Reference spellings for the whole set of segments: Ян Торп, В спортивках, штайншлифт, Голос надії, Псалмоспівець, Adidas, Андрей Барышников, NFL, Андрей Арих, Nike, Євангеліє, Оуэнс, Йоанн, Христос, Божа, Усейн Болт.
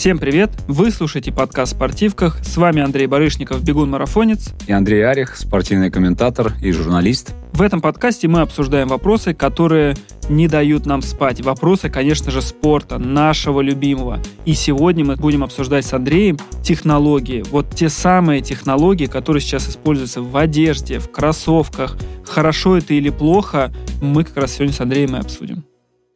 Всем привет! Вы слушаете подкаст «В спортивках». С вами Андрей Барышников, бегун-марафонец. И Андрей Арих, спортивный комментатор и журналист. В этом подкасте мы обсуждаем вопросы, которые не дают нам спать. Вопросы, конечно же, спорта, нашего любимого. И сегодня мы будем обсуждать с Андреем технологии. Вот те самые технологии, которые сейчас используются в одежде, в кроссовках. Хорошо это или плохо, мы как раз сегодня с Андреем и обсудим.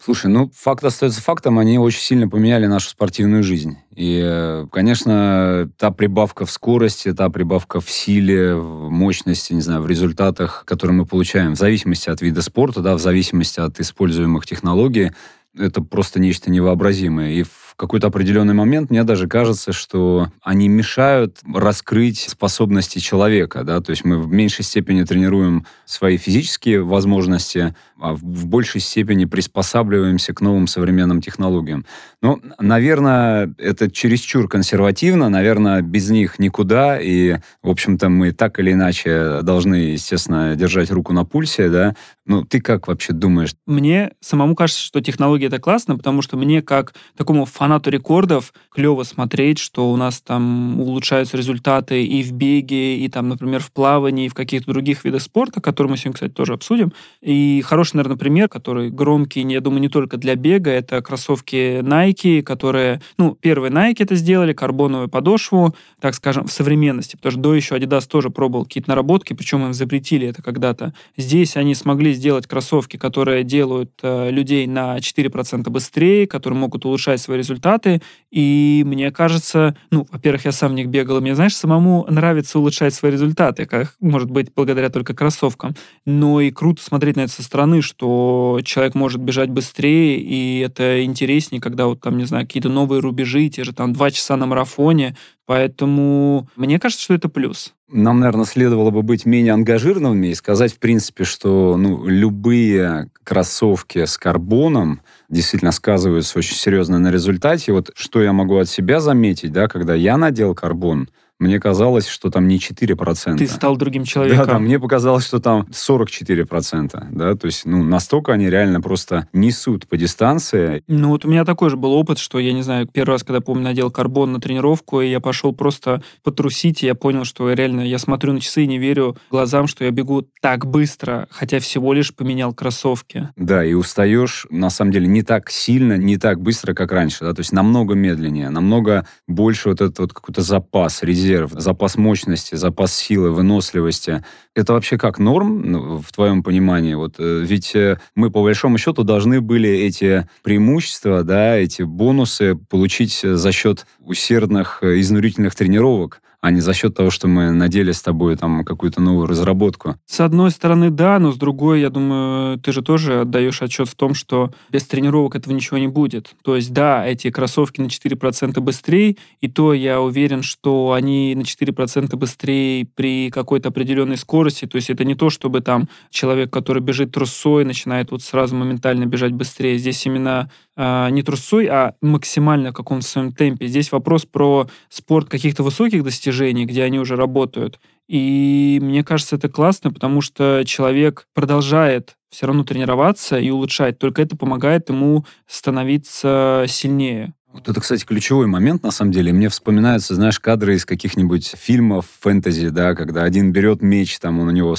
Слушай, факт остается фактом, они очень сильно поменяли нашу спортивную жизнь. И, конечно, та прибавка в скорости, та прибавка в силе, в мощности, не знаю, в результатах, которые мы получаем, в зависимости от вида спорта, да, в зависимости от используемых технологий, это просто нечто невообразимое. И в какой-то определенный момент мне даже кажется, что они мешают раскрыть способности человека, да, то есть мы в меньшей степени тренируем свои физические возможности, а в большей степени приспосабливаемся к новым современным технологиям. Но, наверное, это чересчур консервативно, наверное, без них никуда, и, в общем-то, мы так или иначе должны, естественно, держать руку на пульсе, да. Ты как вообще думаешь? Мне самому кажется, что технология — это классно, потому что мне, как такому фанату рекордов, клево смотреть, что у нас там улучшаются результаты и в беге, и там, например, в плавании, и в каких-то других видах спорта, которые мы сегодня, кстати, тоже обсудим. И хороший, наверное, пример, который громкий, я думаю, не только для бега, это кроссовки Nike, которые, первые Nike это сделали, карбоновую подошву, так скажем, в современности, потому что до еще Adidas тоже пробовал какие-то наработки, причем им запретили это когда-то. Здесь они смогли сделать кроссовки, которые делают людей на 4% быстрее, которые могут улучшать свои результаты, и мне кажется, во-первых, я сам в них бегал, и мне, самому нравится улучшать свои результаты, как, может быть, благодаря только кроссовкам, но и круто смотреть на это со стороны, что человек может бежать быстрее, и это интереснее, когда какие-то новые рубежи, те же 2 часа на марафоне, поэтому мне кажется, что это плюс. Нам, наверное, следовало бы быть менее ангажированными и сказать, в принципе, что любые кроссовки с карбоном действительно сказываются очень серьезно на результате. Вот что я могу от себя заметить, да, когда я надел карбон, мне казалось, что там не 4%. Ты стал другим человеком. Да, мне показалось, что там 44%. Да? То есть, настолько они реально просто несут по дистанции. У меня такой же был опыт, что, я не знаю, первый раз, когда, помню, надел карбон на тренировку, и я пошел просто потрусить, и я понял, что реально я смотрю на часы и не верю глазам, что я бегу так быстро, хотя всего лишь поменял кроссовки. Да, и устаешь, на самом деле, не так сильно, не так быстро, как раньше. Да? То есть, намного медленнее, намного больше этот какой-то запас, резерв, запас мощности, запас силы, выносливости. Это вообще как норм в твоем понимании? Ведь мы, по большому счету, должны были эти преимущества, да, эти бонусы получить за счет усердных, изнурительных тренировок, а не за счет того, что мы надели с тобой какую-то новую разработку. С одной стороны, да, но с другой, я думаю, ты же тоже отдаешь отчет в том, что без тренировок этого ничего не будет. То есть, да, эти кроссовки на 4% быстрее, и то я уверен, что они на 4% быстрее при какой-то определенной скорости. То есть это не то, чтобы человек, который бежит трусой, начинает сразу моментально бежать быстрее. Здесь именно не трусой, а максимально в каком-то своем темпе. Здесь вопрос про спорт каких-то высоких достижений, где они уже работают. И мне кажется, это классно, потому что человек продолжает все равно тренироваться и улучшать, только это помогает ему становиться сильнее. Это, кстати, ключевой момент, на самом деле. Мне вспоминаются, кадры из каких-нибудь фильмов фэнтези, да, когда один берет меч, он у него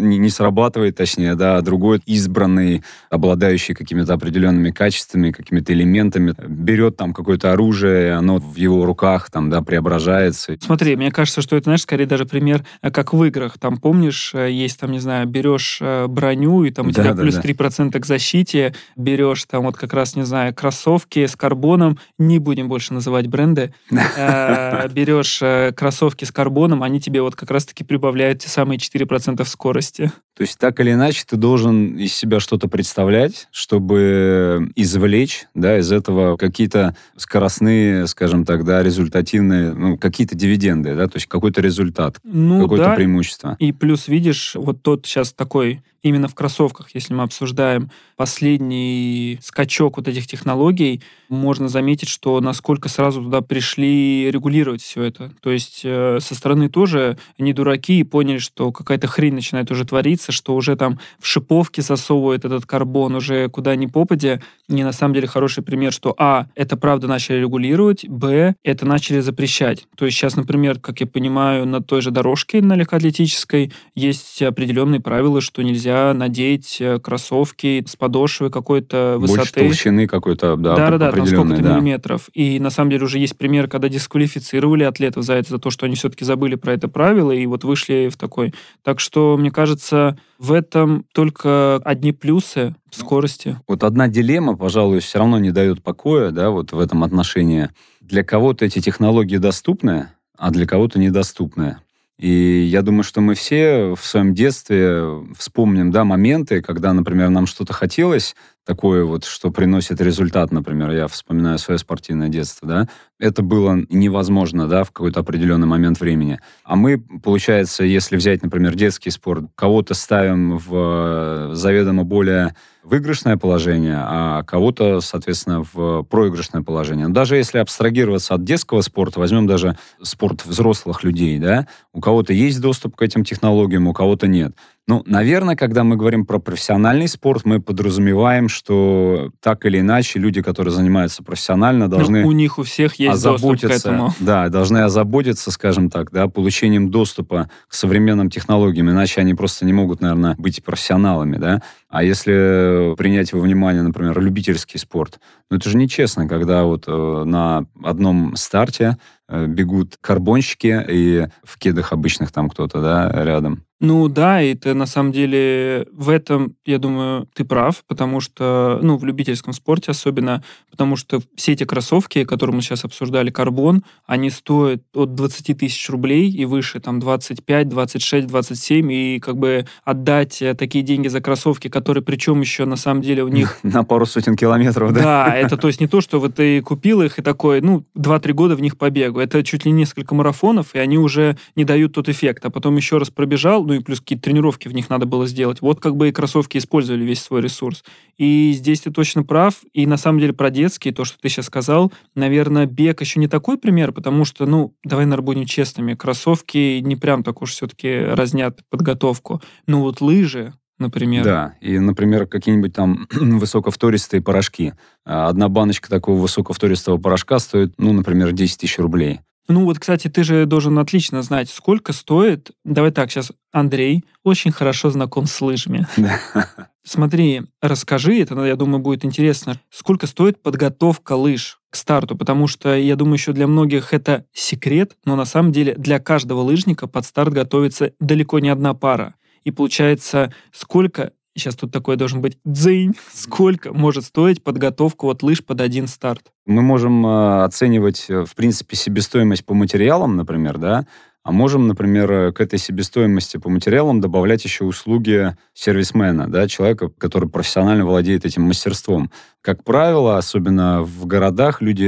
не срабатывает, точнее, да, а другой избранный, обладающий какими-то определенными качествами, какими-то элементами, берет какое-то оружие, оно в его руках, преображается. Смотри, мне кажется, что это, скорее даже пример, как в играх. Помнишь, есть, берешь броню, и у тебя плюс 3% к защите, берешь, как раз, кроссовки с карбоном, не будем больше называть бренды, берешь кроссовки с карбоном, они тебе как раз-таки прибавляют те самые 4% скорости. То есть так или иначе ты должен из себя что-то представлять, чтобы извлечь, да, из этого какие-то скоростные, скажем так, да, результативные, какие-то дивиденды, да, то есть какой-то результат, какое-то преимущество. И плюс, видишь, тот сейчас такой именно в кроссовках, если мы обсуждаем последний скачок вот этих технологий, можно заметить, что насколько сразу туда пришли регулировать все это. То есть со стороны тоже они дураки и поняли, что какая-то хрень начинает уже твориться, что уже там в шиповке засовывают этот карбон уже куда ни попадя. И на самом деле хороший пример, что это правда начали регулировать, б, это начали запрещать. То есть сейчас, например, как я понимаю, на той же дорожке, на легкоатлетической, есть определенные правила, что нельзя надеть кроссовки с подошвы какой-то высоты. Больше толщины какой-то, да, там сколько-то миллиметров. И на самом деле уже есть пример, когда дисквалифицировали атлетов за это, за то, что они все-таки забыли про это правило и вот вышли в такой. Так что, мне кажется, в этом только одни плюсы скорости. Вот одна дилемма, пожалуй, все равно не дает покоя, да, вот в этом отношении. Для кого-то эти технологии доступны, а для кого-то недоступны. И я думаю, что мы все в своем детстве вспомним, да, моменты, когда, например, нам что-то хотелось, такое вот, что приносит результат, например, я вспоминаю свое спортивное детство, да, это было невозможно, да, в какой-то определенный момент времени. А мы, получается, если взять, например, детский спорт, кого-то ставим в заведомо более выигрышное положение, а кого-то, соответственно, в проигрышное положение. Даже если абстрагироваться от детского спорта, возьмем даже спорт взрослых людей, да, у кого-то есть доступ к этим технологиям, у кого-то нет. Ну, наверное, когда мы говорим про профессиональный спорт, мы подразумеваем, что так или иначе люди, которые занимаются профессионально, должны... Ну, у них у всех есть доступ к этому. Да, должны озаботиться, скажем так, да, получением доступа к современным технологиям, иначе они просто не могут, наверное, быть профессионалами, да. А если принять во внимание, например, любительский спорт, ну, это же нечестно, когда вот на одном старте бегут карбонщики и в кедах обычных там кто-то, да, рядом. Ну да, и ты на самом деле в этом, я думаю, ты прав, потому что, ну, в любительском спорте особенно, потому что все эти кроссовки, которые мы сейчас обсуждали, карбон, они стоят от 20 тысяч рублей и выше, там, 25, 26, 27, и как бы отдать такие деньги за кроссовки, которые причем еще на самом деле у них... На пару сотен километров, да? Да, это то есть не то, что вот ты купил их и такой, ну, 2-3 года в них побегу. Это чуть ли несколько марафонов, и они уже не дают тот эффект. А потом еще раз пробежал, ну и плюс какие-то тренировки в них надо было сделать. Вот как бы и кроссовки использовали весь свой ресурс. И здесь ты точно прав. И на самом деле про детские, то, что ты сейчас сказал, наверное, бег еще не такой пример, потому что, ну, давай, наверное, будем честными, кроссовки не прям так уж все-таки разнят подготовку. Ну вот лыжи, например. Да, и, например, какие-нибудь там высоковтористые порошки. Одна баночка такого высоковтористого порошка стоит, ну, например, 10 тысяч рублей. Ну вот, кстати, ты же должен отлично знать, сколько стоит... Давай так, сейчас Андрей очень хорошо знаком с лыжами. Смотри, расскажи, это, я думаю, будет интересно, сколько стоит подготовка лыж к старту, потому что, я думаю, еще для многих это секрет, но на самом деле для каждого лыжника под старт готовится далеко не одна пара. И получается, сколько... Сейчас тут такое должен быть дзынь. Сколько может стоить подготовка вот лыж под один старт? Мы можем оценивать, в принципе, себестоимость по материалам, например, да, а можем, например, к этой себестоимости по материалам добавлять еще услуги сервисмена, да, человека, который профессионально владеет этим мастерством. Как правило, особенно в городах, люди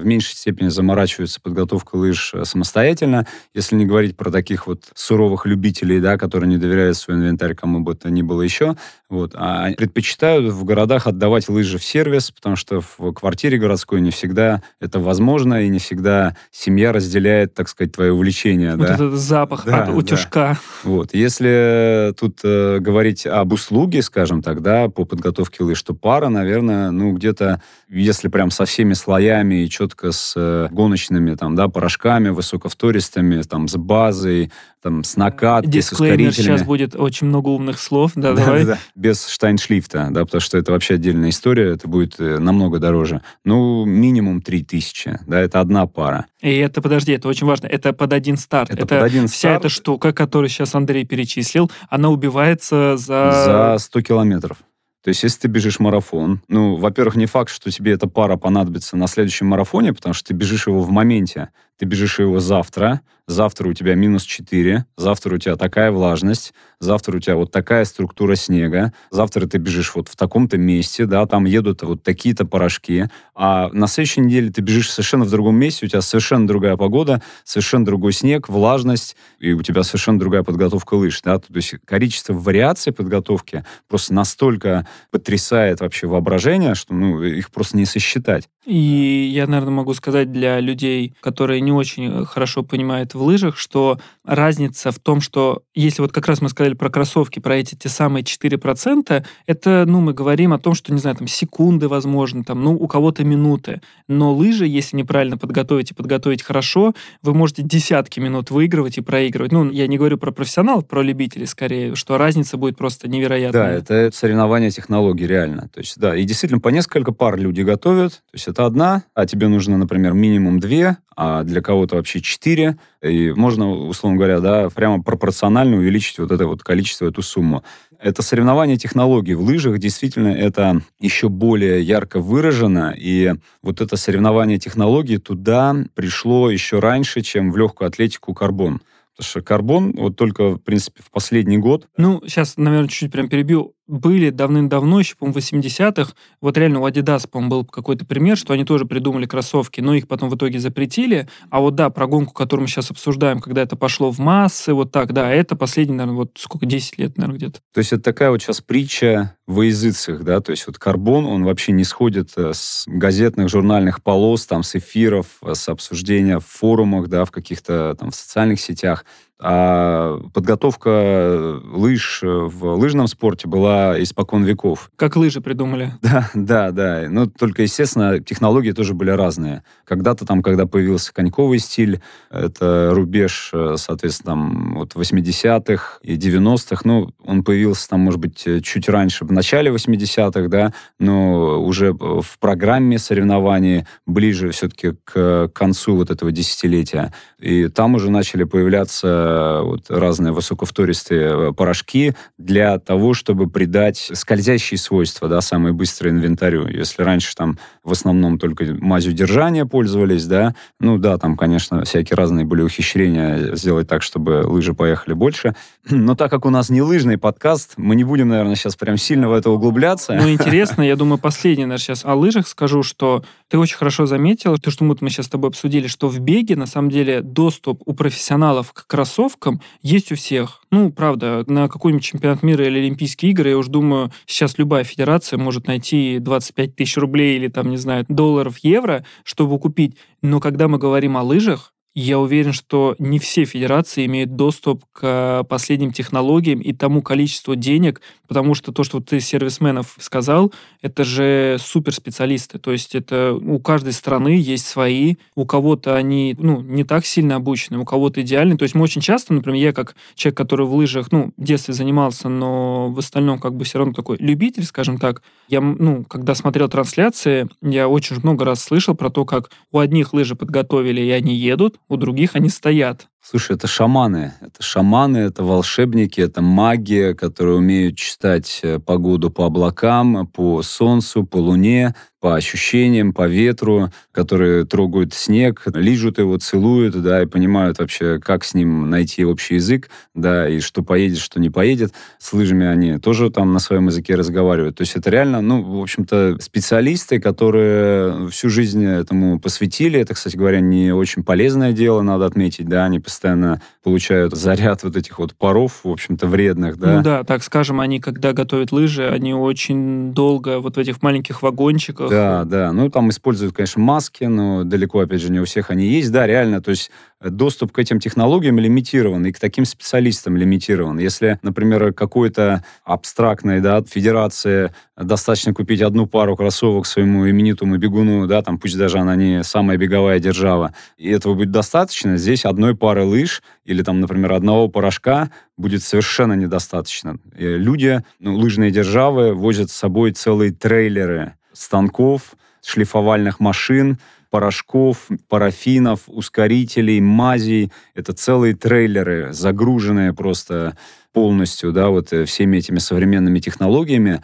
в меньшей степени заморачиваются подготовкой лыж самостоятельно, если не говорить про таких вот суровых любителей, да, которые не доверяют свой инвентарь кому бы то ни было еще. Вот. А предпочитают в городах отдавать лыжи в сервис, потому что в квартире городской не всегда это возможно, и не всегда семья разделяет, так сказать, твои увлечения. Вот да? Этот запах, да, от утюжка. Да. Вот. Если тут говорить об услуге, скажем так, да, по подготовке лыж, то пара, наверное, ну, где-то, если прям со всеми слоями и четко с гоночными там, да, порошками, высоковтористыми, там, с базой, там, с накаткой, дисклеймер, с ускорителями. Сейчас будет очень много умных слов. Да, давай. Да. Без штайншлифта, да, потому что это вообще отдельная история, это будет намного дороже. Ну, минимум 3000, да, это одна пара. И это, подожди, это очень важно, это под один старт. Это под один вся старт. Эта штука, которую сейчас Андрей перечислил, она убивается за 100 километров. То есть, если ты бежишь марафон, ну, во-первых, не факт, что тебе эта пара понадобится на следующем марафоне, потому что ты бежишь его в моменте. ты бежишь его завтра, завтра у тебя минус 4, завтра у тебя такая влажность, завтра у тебя вот такая структура снега, завтра ты бежишь вот в таком-то месте, да, там едут вот такие-то порошки, а на следующей неделе ты бежишь совершенно в другом месте, у тебя совершенно другая погода, совершенно другой снег, влажность, и у тебя совершенно другая подготовка лыж, да, то есть количество вариаций подготовки просто настолько потрясает вообще воображение, что, ну, их просто не сосчитать. И я, наверное, могу сказать для людей, которые не очень хорошо понимают в лыжах, что разница в том, что если вот как раз мы сказали про кроссовки, про эти те самые 4%, это, ну, мы говорим о том, что, не знаю, там, секунды, возможно, там, ну, у кого-то минуты. Но лыжи, если неправильно подготовить и подготовить хорошо, вы можете десятки минут выигрывать и проигрывать. Ну, я не говорю про профессионалов, про любителей скорее, что разница будет просто невероятная. Да, это соревнование технологий реально. То есть, да, и действительно по несколько пар люди готовят, то есть это одна, а тебе нужно, например, минимум 2, а для кого-то вообще 4, и можно, условно говоря, да, прямо пропорционально увеличить вот это вот количество, эту сумму. Это соревнование технологий в лыжах, действительно, это еще более ярко выражено, и вот это соревнование технологий туда пришло еще раньше, чем в легкую атлетику карбон. Потому что карбон, вот только, в принципе, в последний год... Ну, сейчас, наверное, чуть-чуть прям перебью. Были давным-давно, еще, по-моему, в 80-х, вот реально у Adidas, по-моему, был какой-то пример, что они тоже придумали кроссовки, но их потом в итоге запретили. А вот, да, про гонку, которую мы сейчас обсуждаем, когда это пошло в массы, вот так, да, это последние, наверное, вот сколько, 10 лет, наверное, где-то. То есть это такая вот сейчас притча во языцах, да, то есть вот карбон, он вообще не сходит с газетных, журнальных полос, там, с эфиров, с обсуждения в форумах, да, в каких-то там в социальных сетях. А подготовка лыж в лыжном спорте была испокон веков. Как лыжи придумали. Да. Ну, только, естественно, технологии тоже были разные. Когда-то там, когда появился коньковый стиль, это рубеж, соответственно, там, вот 80-х и 90-х. Ну, он появился там, может быть, чуть раньше, в начале 80-х, да, но уже в программе соревнований ближе все-таки к концу вот этого десятилетия. И там уже начали появляться вот разные высоковтористые порошки для того, чтобы придать скользящие свойства, да, самые быстрые инвентарю. Если раньше там в основном только мазью держания пользовались, да, ну да, там, конечно, всякие разные были ухищрения сделать так, чтобы лыжи поехали больше. Но так как у нас не лыжный подкаст, мы не будем, наверное, сейчас прям сильно в это углубляться. Ну, интересно, я думаю, последнее, наверное, сейчас о лыжах скажу, что ты очень хорошо заметил, то, что мы сейчас с тобой обсудили, что в беге, на самом деле, доступ у профессионалов к кроссовкам есть у всех. Ну, правда, на какой-нибудь чемпионат мира или Олимпийские игры, я уж думаю, сейчас любая федерация может найти 25 тысяч рублей или, там, не знаю, долларов, евро, чтобы купить. Но когда мы говорим о лыжах, я уверен, что не все федерации имеют доступ к последним технологиям и тому количеству денег, потому что то, что ты сервисменов сказал, это же суперспециалисты. То есть это у каждой страны есть свои, у кого-то они, ну, не так сильно обучены, у кого-то идеальны. То есть мы очень часто, например, я как человек, который в лыжах, ну, в детстве занимался, но в остальном как бы все равно такой любитель, скажем так. Я, ну, когда смотрел трансляции, я очень много раз слышал про то, как у одних лыжи подготовили, и они едут, у других они стоят. Слушай, это шаманы. Это шаманы, это волшебники, это маги, которые умеют читать погоду по облакам, по солнцу, по луне, по ощущениям, по ветру, которые трогают снег, лижут его, целуют, да, и понимают вообще, как с ним найти общий язык, да, и что поедет, что не поедет. С лыжами они тоже там на своем языке разговаривают. То есть это реально, ну, в общем-то, специалисты, которые всю жизнь этому посвятили. Это, кстати говоря, не очень полезное дело, надо отметить, да, они постоянно получают заряд вот этих вот паров, в общем-то, вредных, да. Ну да, так скажем, они, когда готовят лыжи, они очень долго вот в этих маленьких вагончиках. Да, ну там используют, конечно, маски, но далеко, опять же, не у всех они есть, да, реально, то есть доступ к этим технологиям лимитирован, и к таким специалистам лимитирован. Если, например, какой-то абстрактной, да, федерации достаточно купить одну пару кроссовок своему именитому бегуну, да, там, пусть даже она не самая беговая держава, и этого будет достаточно, здесь одной пары лыж или, там, например, одного порошка будет совершенно недостаточно. И люди, ну, лыжные державы возят с собой целые трейлеры станков, шлифовальных машин, порошков, парафинов, ускорителей, мазей. Это целые трейлеры, загруженные просто полностью, да, вот всеми этими современными технологиями.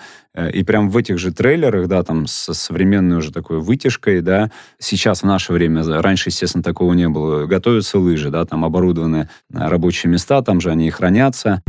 И прям в этих же трейлерах, да, там со современной уже такой вытяжкой, да, сейчас в наше время, раньше, естественно, такого не было, готовятся лыжи, да, там оборудованы рабочие места, там же они и хранятся.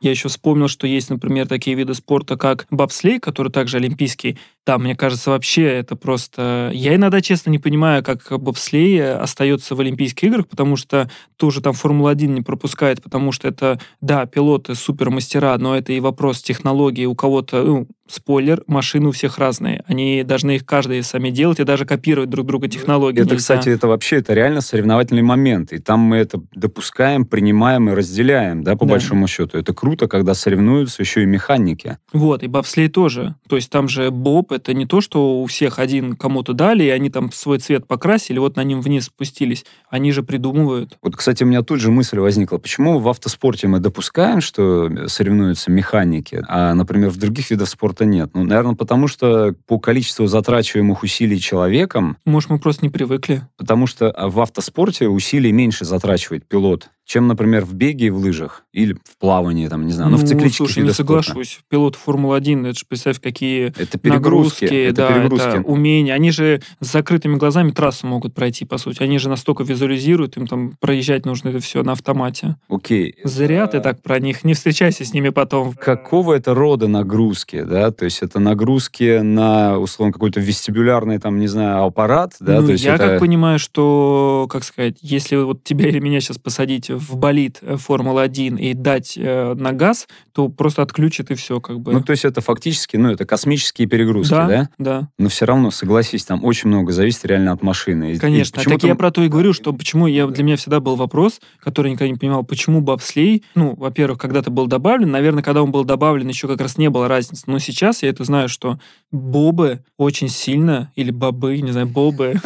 Я еще вспомнил, что есть, например, такие виды спорта, как бобслей, который также олимпийский. Там, мне кажется, вообще это просто... Я иногда, честно, не понимаю, как бобслей остается в Олимпийских играх, потому что тоже там Формула-1 не пропускает, потому что это, да, пилоты, супермастера, но это и вопрос технологии. У кого-то, ну, спойлер, машины у всех разные. Они должны их каждый сами делать и даже копировать друг друга технологии. Это, кстати, это вообще это реально соревновательный момент. И там мы это допускаем, принимаем и разделяем, да, по большому счету. Это круто, когда соревнуются еще и механики. Вот, и бобслей тоже. То есть там же боб, это не то, что у всех один кому-то дали, и они там свой цвет покрасили, вот на ним вниз спустились. Они же придумывают. Вот, кстати, у меня тут же мысль возникла. Почему в автоспорте мы допускаем, что соревнуются механики, а, например, в других видах спорта нет? Ну, наверное, потому что по количеству затрачиваемых усилий человеком... Может, мы просто не привыкли. Потому что в автоспорте усилий меньше затрачивает пилот, чем, например, в беге и в лыжах. Или в плавании, там, не знаю, но в циклических видах. Слушай, не соглашусь. Пилот Формулы-1, это же, представь, какие это перегрузки, это умения. Они же с закрытыми глазами трассу могут пройти, по сути. Они же настолько визуализируют, им там проезжать нужно это все на автомате. Окей. Зря ты так про них. Не встречайся с ними потом. Какого это рода нагрузки, да? То есть это нагрузки на, условно, какой-то вестибулярный, там, не знаю, аппарат, да? Ну, то есть я это... как понимаю, что, как сказать, если вот тебя или меня сейчас посадить в болид Формулы-1 и дать на газ, то просто отключит и все, как бы. Ну, то есть это фактически, ну, это космические перегрузки, да? Да, да. Но все равно, согласись, там очень много зависит реально от машины. Конечно. И так я про то и говорю, что почему я, для меня всегда был вопрос, который я никогда не понимал, почему бобслей, ну, во-первых, когда-то был добавлен, наверное, когда он был добавлен, еще как раз не было разницы. Но сейчас я это знаю, что бобы очень сильно, или бобы, не знаю, бобы.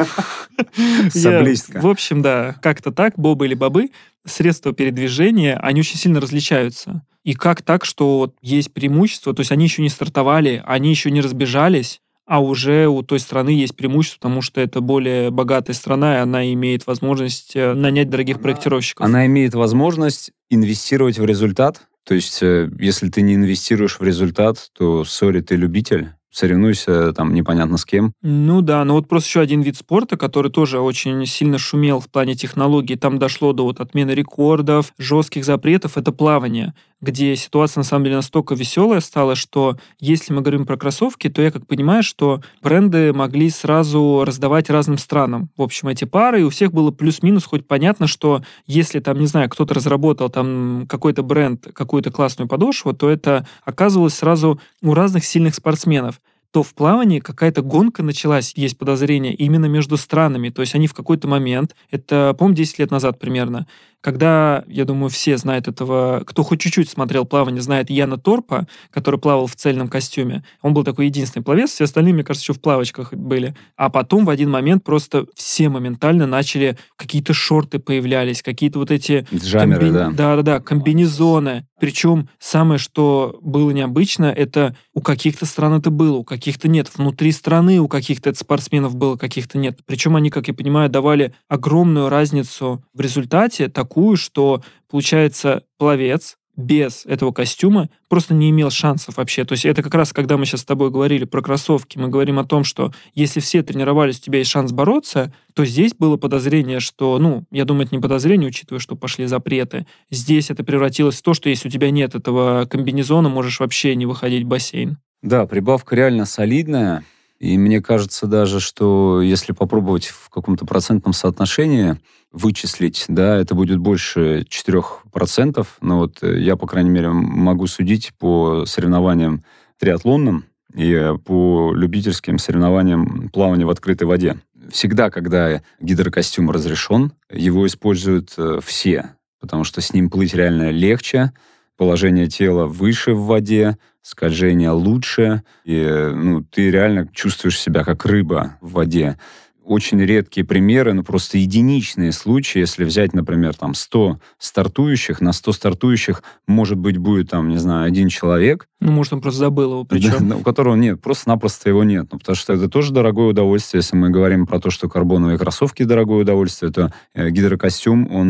Саблистка. В общем, да, как-то так, бобы или бобы, средства передвижения, они очень сильно различаются. И как так, что есть преимущество, то есть они еще не стартовали, они еще не разбежались, а уже у той страны есть преимущество, потому что это более богатая страна, и она имеет возможность нанять дорогих проектировщиков. Она имеет возможность инвестировать в результат. То есть если ты не инвестируешь в результат, то, сори, ты любитель. Соревнуйся там непонятно с кем. Ну да, но вот просто еще один вид спорта, который тоже очень сильно шумел в плане технологий, там дошло до вот отмены рекордов, жестких запретов, это плавание, где ситуация на самом деле настолько веселая стала, что если мы говорим про кроссовки, то я как понимаю, что бренды могли сразу раздавать разным странам. В общем, эти пары, и у всех было плюс-минус, хоть понятно, что если там, не знаю, кто-то разработал там какой-то бренд, какую-то классную подошву, то это оказывалось сразу у разных сильных спортсменов. То в плавании какая-то гонка началась, есть подозрение, именно между странами. То есть они в какой-то момент, это, по-моему, 10 лет назад примерно, когда, я думаю, все знают этого, кто хоть чуть-чуть смотрел плавание, знает Яна Торпа, который плавал в цельном костюме. Он был такой единственный пловец, все остальные, мне кажется, еще в плавочках были. А потом в один момент просто все моментально начали, какие-то шорты появлялись, какие-то вот эти... Джамеры, да, комбинезоны. Причем самое, что было необычно, это у каких-то стран это было, у каких-то нет. Внутри страны у каких-то это спортсменов было, каких-то нет. Причем они, как я понимаю, давали огромную разницу в результате, такую, что, получается, пловец без этого костюма просто не имел шансов вообще. То есть это как раз, когда мы сейчас с тобой говорили про кроссовки, мы говорим о том, что если все тренировались, у тебя есть шанс бороться, то здесь было подозрение, что, ну, я думаю, это не подозрение, учитывая, что пошли запреты. Здесь это превратилось в то, что если у тебя нет этого комбинезона, можешь вообще не выходить в бассейн. Да, прибавка реально солидная. И мне кажется даже, что если попробовать в каком-то процентном соотношении вычислить, да, это будет больше 4%. Но вот я, по крайней мере, могу судить по соревнованиям триатлонным и по любительским соревнованиям плавания в открытой воде. Всегда, когда гидрокостюм разрешен, его используют все, потому что с ним плыть реально легче, положение тела выше в воде, скольжение лучше, и, ну, ты реально чувствуешь себя как рыба в воде. Очень редкие примеры, ну, просто единичные случаи, если взять, например, там 100 стартующих, на 100 стартующих, может быть, будет, там, не знаю, один человек, Ну, может, он просто забыл его, причем. Да, у которого нет, просто-напросто его нет. Ну, потому что это тоже дорогое удовольствие. Если мы говорим про то, что карбоновые кроссовки дорогое удовольствие, то гидрокостюм, он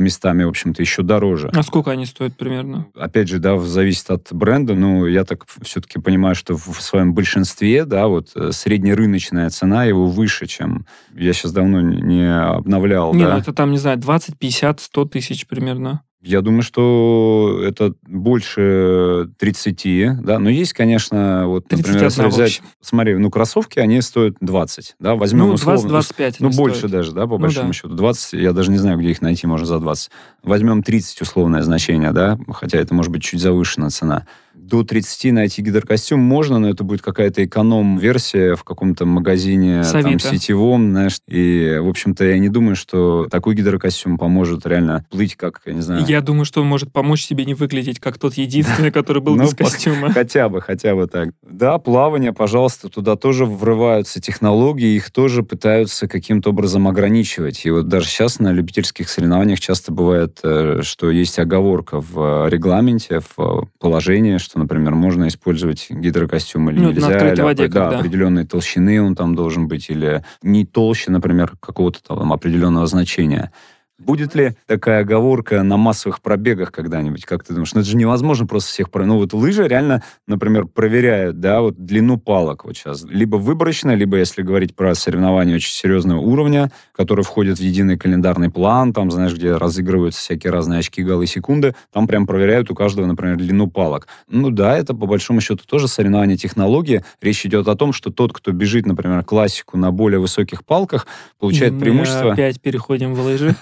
местами, в общем-то, еще дороже. А сколько они стоят примерно? Опять же, да, зависит от бренда. Ну, я так все-таки понимаю, что в своем большинстве, да, вот среднерыночная цена его выше, чем... Я сейчас давно не обновлял, нет, да? Нет, это там, не знаю, 20, 50, 100 тысяч примерно. Я думаю, что это больше 30, да, но есть, конечно, вот, например, если взять, смотри, ну, кроссовки, они стоят 20, да, возьмем, ну, 20, условно, 20-25 ну, больше стоят. Даже, да, по большому счету, 20, я даже не знаю, где их найти можно за 20, возьмем 30 условное значение, да, хотя это может быть чуть завышена цена. До 30 найти гидрокостюм можно, но это будет какая-то эконом-версия в каком-то магазине там, сетевом, знаешь. И, в общем-то, я не думаю, что такой гидрокостюм поможет реально плыть как, я не знаю... Я думаю, что он может помочь тебе не выглядеть как тот единственный, который был без костюма. Хотя бы так. Да, плавание, пожалуйста, туда тоже врываются технологии, их тоже пытаются каким-то образом ограничивать. И вот даже сейчас на любительских соревнованиях часто бывает, что есть оговорка в регламенте, в положении, что, например, можно использовать гидрокостюм или нельзя. На открытой воде, да, определенной толщины он там должен быть, или не толще, например, какого-то там определенного значения. Будет ли такая оговорка на массовых пробегах когда-нибудь? Как ты думаешь? Ну, это же невозможно просто всех проверить. Ну, вот лыжи реально, например, проверяют, да, вот длину палок вот сейчас. Либо выборочно, либо, если говорить про соревнования очень серьезного уровня, которые входят в единый календарный план, там, знаешь, где разыгрываются всякие разные очки, голы, секунды, там прям проверяют у каждого, например, длину палок. Ну, да, это, по большому счету, тоже соревнование технологии. Речь идет о том, что тот, кто бежит, например, классику на более высоких палках, получает преимущество... Мы опять переходим в лыжи.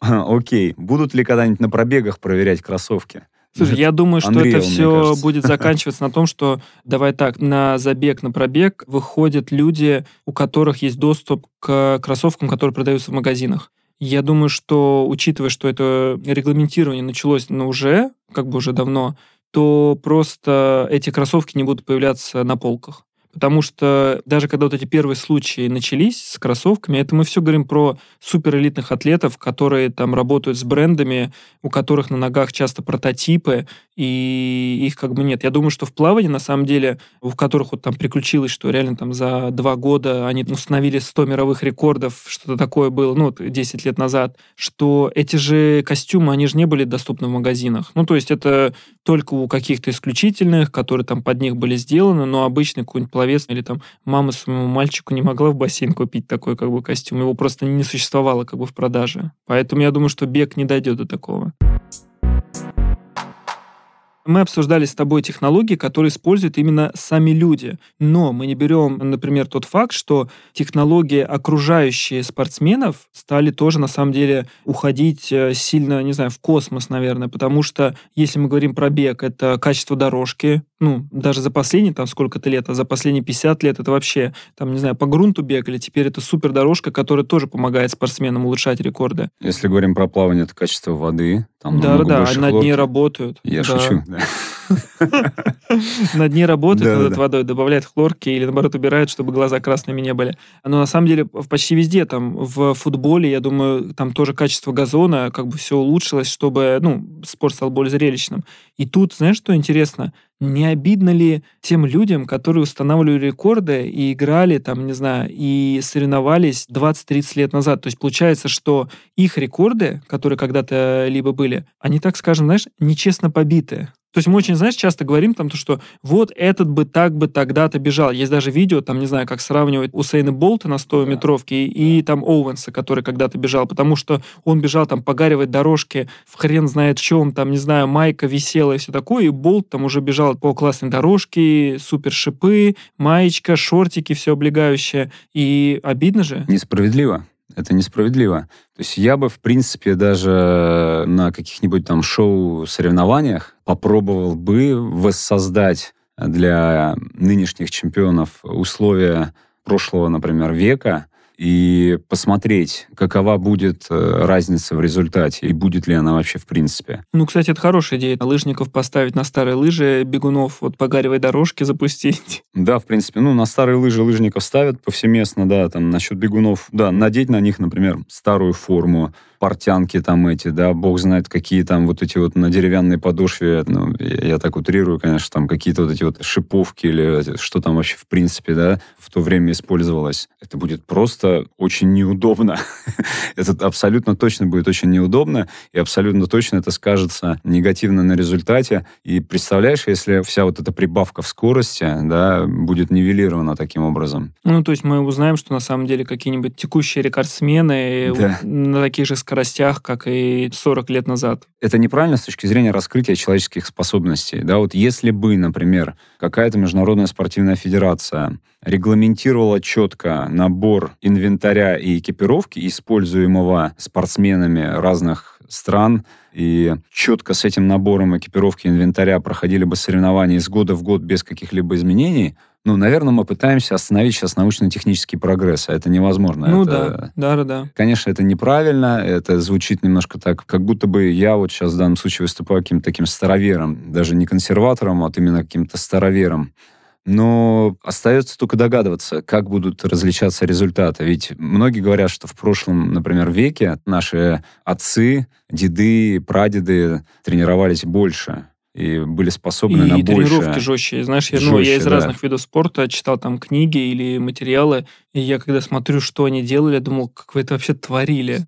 Окей. Будут ли когда-нибудь на пробегах проверять кроссовки? Слушай, я думаю, что Андрея, это все будет заканчиваться на том, что, давай так, на пробег выходят люди, у которых есть доступ к кроссовкам, которые продаются в магазинах. Я думаю, что, учитывая, что это регламентирование началось уже, как бы уже давно, то просто эти кроссовки не будут появляться на полках. Потому что даже когда вот эти первые случаи начались с кроссовками, это мы все говорим про суперэлитных атлетов, которые там работают с брендами, у которых на ногах часто прототипы, и их как бы нет. Я думаю, что в плавании, на самом деле, у которых вот там приключилось, что реально там за 2 года они установили 100 мировых рекордов, что-то такое было, ну, 10 лет назад, что эти же костюмы, они же не были доступны в магазинах. Ну, то есть это только у каких-то исключительных, которые там под них были сделаны, но обычный какой-нибудь пловец или там мама своему мальчику не могла в бассейн купить такой как бы костюм. Его просто не существовало как бы в продаже. Поэтому я думаю, что бег не дойдет до такого. Мы обсуждали с тобой технологии, которые используют именно сами люди. Но мы не берем, например, тот факт, что технологии, окружающие спортсменов, стали тоже, на самом деле, уходить сильно, не знаю, в космос, наверное. Потому что, если мы говорим про бег, это качество дорожки. Ну, даже за последние там сколько-то лет, а за последние 50 лет это вообще, там, не знаю, по грунту бегали. Теперь это супердорожка, которая тоже помогает спортсменам улучшать рекорды. Если говорим про плавание, это качество воды. Там да, над ней работают. Я шучу, да. На дне работают над водой, добавляют хлорки или, наоборот, убирают, чтобы глаза красными не были. Но на самом деле почти везде, там, в футболе, я думаю, там тоже качество газона, как бы все улучшилось, чтобы, ну, спорт стал более зрелищным. И тут, знаешь, что интересно? Не обидно ли тем людям, которые устанавливали рекорды и играли, там, не знаю, и соревновались 20-30 лет назад? То есть получается, что их рекорды, которые когда-то либо были, они, так скажем, знаешь, нечестно побиты. То есть мы очень, знаешь, часто говорим там то, что вот этот бы так бы тогда-то бежал. Есть даже видео, там, не знаю, как сравнивать Усейна Болта на 100-метровке и там Оуэнса, который когда-то бежал, потому что он бежал там по гаревой дорожке, в хрен знает чем, там, не знаю, майка висела и все такое, и Болт там уже бежал по классной дорожке, супер шипы, маечка, шортики, все облегающее. И обидно же. Несправедливо. Это несправедливо. То есть я бы, в принципе, даже на каких-нибудь там шоу-соревнованиях попробовал бы воссоздать для нынешних чемпионов условия прошлого, например, века, и посмотреть, какова будет разница в результате, и будет ли она вообще в принципе. Ну, кстати, это хорошая идея. Лыжников поставить на старые лыжи, бегунов вот по гаревой дорожке запустить. Да, в принципе. Ну, на старые лыжи лыжников ставят повсеместно, да, там, насчет бегунов. Да, надеть на них, например, старую форму, портянки там эти, да, бог знает, какие там вот эти вот на деревянной подошве, ну, я так утрирую, конечно, там какие-то вот эти вот шиповки или что там вообще в принципе, да, в то время использовалось. Это будет просто очень неудобно. Это абсолютно точно будет очень неудобно, и абсолютно точно это скажется негативно на результате. И представляешь, если вся вот эта прибавка в скорости, да, будет нивелирована таким образом. Ну, то есть мы узнаем, что на самом деле какие-нибудь текущие рекордсмены на таких же скоростях, как и 40 лет назад. Это неправильно с точки зрения раскрытия человеческих способностей. Да, вот если бы, например, какая-то международная спортивная федерация регламентировала четко набор инвентаря и экипировки, используемого спортсменами разных стран, и четко с этим набором экипировки и инвентаря проходили бы соревнования из года в год без каких-либо изменений, ну, наверное, мы пытаемся остановить сейчас научно-технический прогресс, а это невозможно. Ну это... да. Конечно, это неправильно, это звучит немножко так, как будто бы я вот сейчас в данном случае выступаю каким-то таким старовером, даже не консерватором, а именно каким-то старовером. Но остается только догадываться, как будут различаться результаты. Ведь многие говорят, что в прошлом, например, веке наши отцы, деды, прадеды тренировались больше и были способны на больше. И тренировки жестче. Знаешь, я из разных видов спорта читал там книги или материалы, и я когда смотрю, что они делали, я думал, как вы это вообще творили.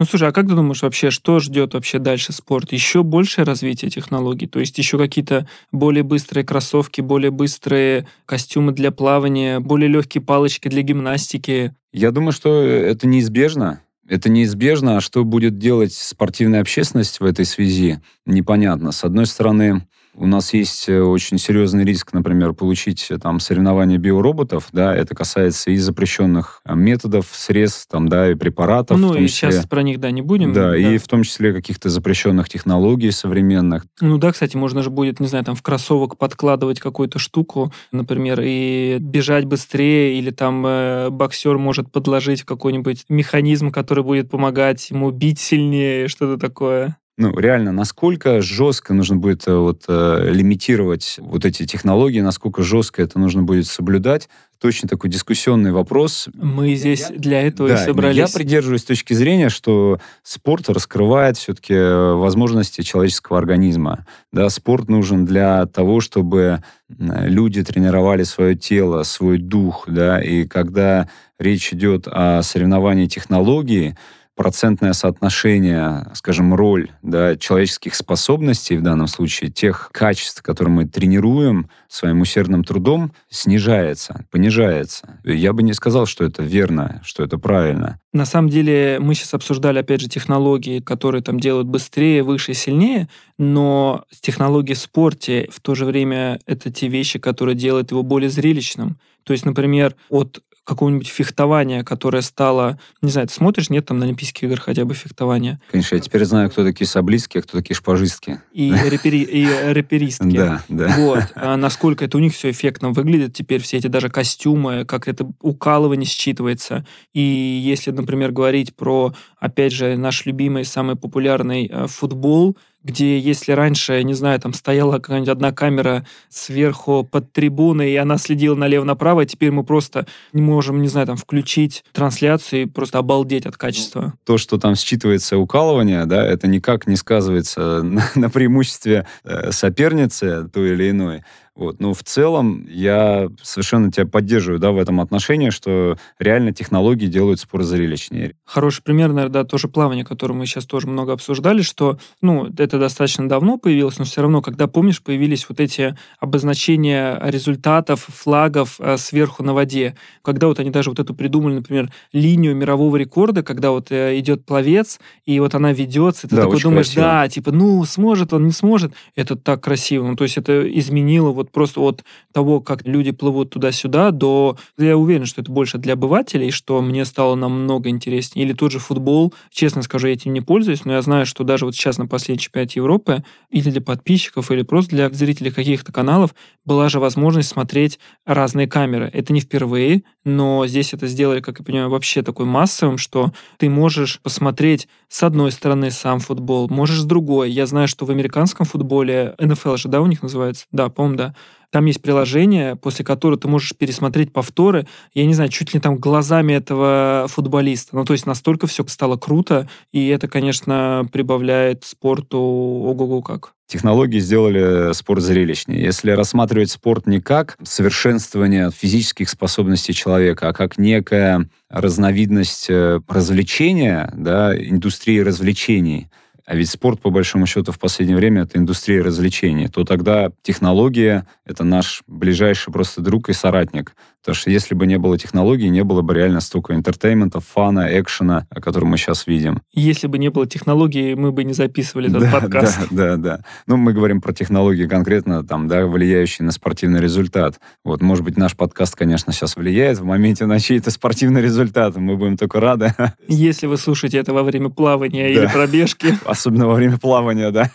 Ну, слушай, а как ты думаешь вообще, что ждет вообще дальше спорт? Еще большее развитие технологий? То есть еще какие-то более быстрые кроссовки, более быстрые костюмы для плавания, более легкие палочки для гимнастики? Я думаю, что это неизбежно. Это неизбежно, а что будет делать спортивная общественность в этой связи, непонятно. С одной стороны, у нас есть очень серьезный риск, например, получить там соревнования биороботов, да, это касается и запрещенных методов, средств, там, да, и препаратов. Ну, и числе... сейчас про них, да, не будем. Да, и в том числе каких-то запрещенных технологий современных. Ну да, кстати, можно же будет, не знаю, там в кроссовок подкладывать какую-то штуку, например, и бежать быстрее, или там боксер может подложить какой-нибудь механизм, который будет помогать ему бить сильнее, что-то такое. Ну, реально, насколько жестко нужно будет лимитировать вот эти технологии, насколько жестко это нужно будет соблюдать. Точно такой дискуссионный вопрос. Мы здесь для этого и собрались. Я придерживаюсь точки зрения, что спорт раскрывает все-таки возможности человеческого организма. Да, спорт нужен для того, чтобы люди тренировали свое тело, свой дух. Да, и когда речь идет о соревновании технологий, процентное соотношение, скажем, роль, да, человеческих способностей, в данном случае тех качеств, которые мы тренируем своим усердным трудом, снижается, понижается. Я бы не сказал, что это верно, что это правильно. На самом деле мы сейчас обсуждали, опять же, технологии, которые там делают быстрее, выше, сильнее, но технологии в спорте в то же время это те вещи, которые делают его более зрелищным. То есть, например, от какого-нибудь фехтования, которое стало... Не знаю, ты смотришь, нет, там на Олимпийских играх хотя бы фехтования. Конечно, я теперь знаю, кто такие саблистки, а кто такие шпажистки. И рэперистки. Да. Вот. А насколько это у них все эффектно выглядит теперь, все эти даже костюмы, как это укалывание считывается. И если, например, говорить про, опять же, наш любимый, самый популярный футбол, где если раньше, не знаю, там стояла какая-нибудь одна камера сверху под трибуной, и она следила налево-направо, а теперь мы просто не можем, не знаю, там включить трансляцию и просто обалдеть от качества. То, что там считывается укалывание, да, это никак не сказывается на преимуществе соперницы той или иной. Вот. Но в целом я совершенно тебя поддерживаю, да, в этом отношении, что реально технологии делают спорт зрелищнее. Хороший пример, наверное, да, тоже плавание, которое мы сейчас тоже много обсуждали, что, ну, это достаточно давно появилось, но все равно, когда, помнишь, появились вот эти обозначения результатов, флагов сверху на воде, когда вот они даже вот эту придумали, например, линию мирового рекорда, когда вот идет пловец, и вот она ведется, и ты такой думаешь, красиво. Да, типа, ну, сможет он, не сможет, это так красиво, ну, то есть это изменило вот просто от того, как люди плывут туда-сюда, до... Я уверен, что это больше для обывателей, что мне стало намного интереснее. Или тот же футбол. Честно скажу, я этим не пользуюсь, но я знаю, что даже вот сейчас на последнем чемпионате Европы или для подписчиков, или просто для зрителей каких-то каналов была же возможность смотреть разные камеры. Это не впервые, но здесь это сделали, как я понимаю, вообще такой массовым, что ты можешь посмотреть с одной стороны сам футбол, можешь с другой. Я знаю, что в американском футболе, NFL же, да, у них называется? Да, по-моему, да. Там есть приложение, после которого ты можешь пересмотреть повторы, я не знаю, чуть ли там глазами этого футболиста. Ну, то есть настолько все стало круто, и это, конечно, прибавляет спорту ого-го как. Технологии сделали спорт зрелищнее. Если рассматривать спорт не как совершенствование физических способностей человека, а как некая разновидность развлечения, да, индустрии развлечений, а ведь спорт, по большому счету, в последнее время это индустрия развлечений, то тогда технология – это наш ближайший просто друг и соратник. Потому что если бы не было технологий, не было бы реально столько энтертеймента, фана, экшена, о котором мы сейчас видим. Если бы не было технологий, мы бы не записывали этот подкаст. Да. Ну, мы говорим про технологии конкретно, там, да, влияющие на спортивный результат. Вот, может быть, наш подкаст, конечно, сейчас влияет в моменте на чей-то спортивный результат. Мы будем только рады. Если вы слушаете это во время плавания или пробежки. Особенно во время плавания, да.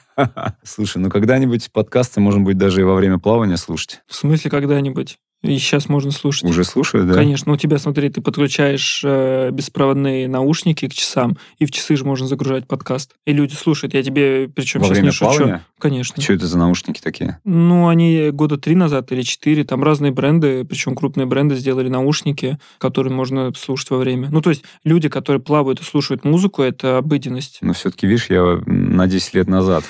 Слушай, ну когда-нибудь подкасты, может быть, даже и во время плавания слушать. В смысле когда-нибудь? И сейчас можно слушать. Уже слушаю, да? Конечно. У тебя, смотри, ты подключаешь беспроводные наушники к часам, и в часы же можно загружать подкаст. И люди слушают. Я тебе, причем сейчас не шучу. Во время плавания? Конечно. А что это за наушники такие? Ну, они 3 назад или 4 там разные бренды, причем крупные бренды сделали наушники, которые можно слушать во время. Ну, то есть люди, которые плавают и слушают музыку, это обыденность. Но все-таки, видишь, я на 10 лет назад...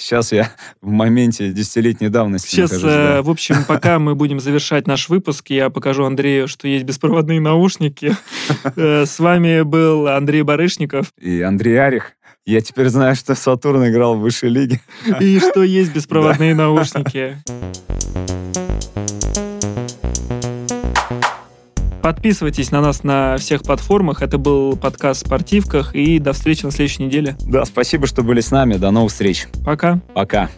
Сейчас я в моменте 10-летней давности. Сейчас, в общем, пока мы будем завершать наш выпуск, я покажу Андрею, что есть беспроводные наушники. С вами был Андрей Барышников. И Андрей Арих. Я теперь знаю, что Сатурн играл в высшей лиге. И что есть беспроводные наушники. Подписывайтесь на нас на всех платформах. Это был подкаст «В спортивках». И до встречи на следующей неделе. Да, спасибо, что были с нами. До новых встреч. Пока. Пока.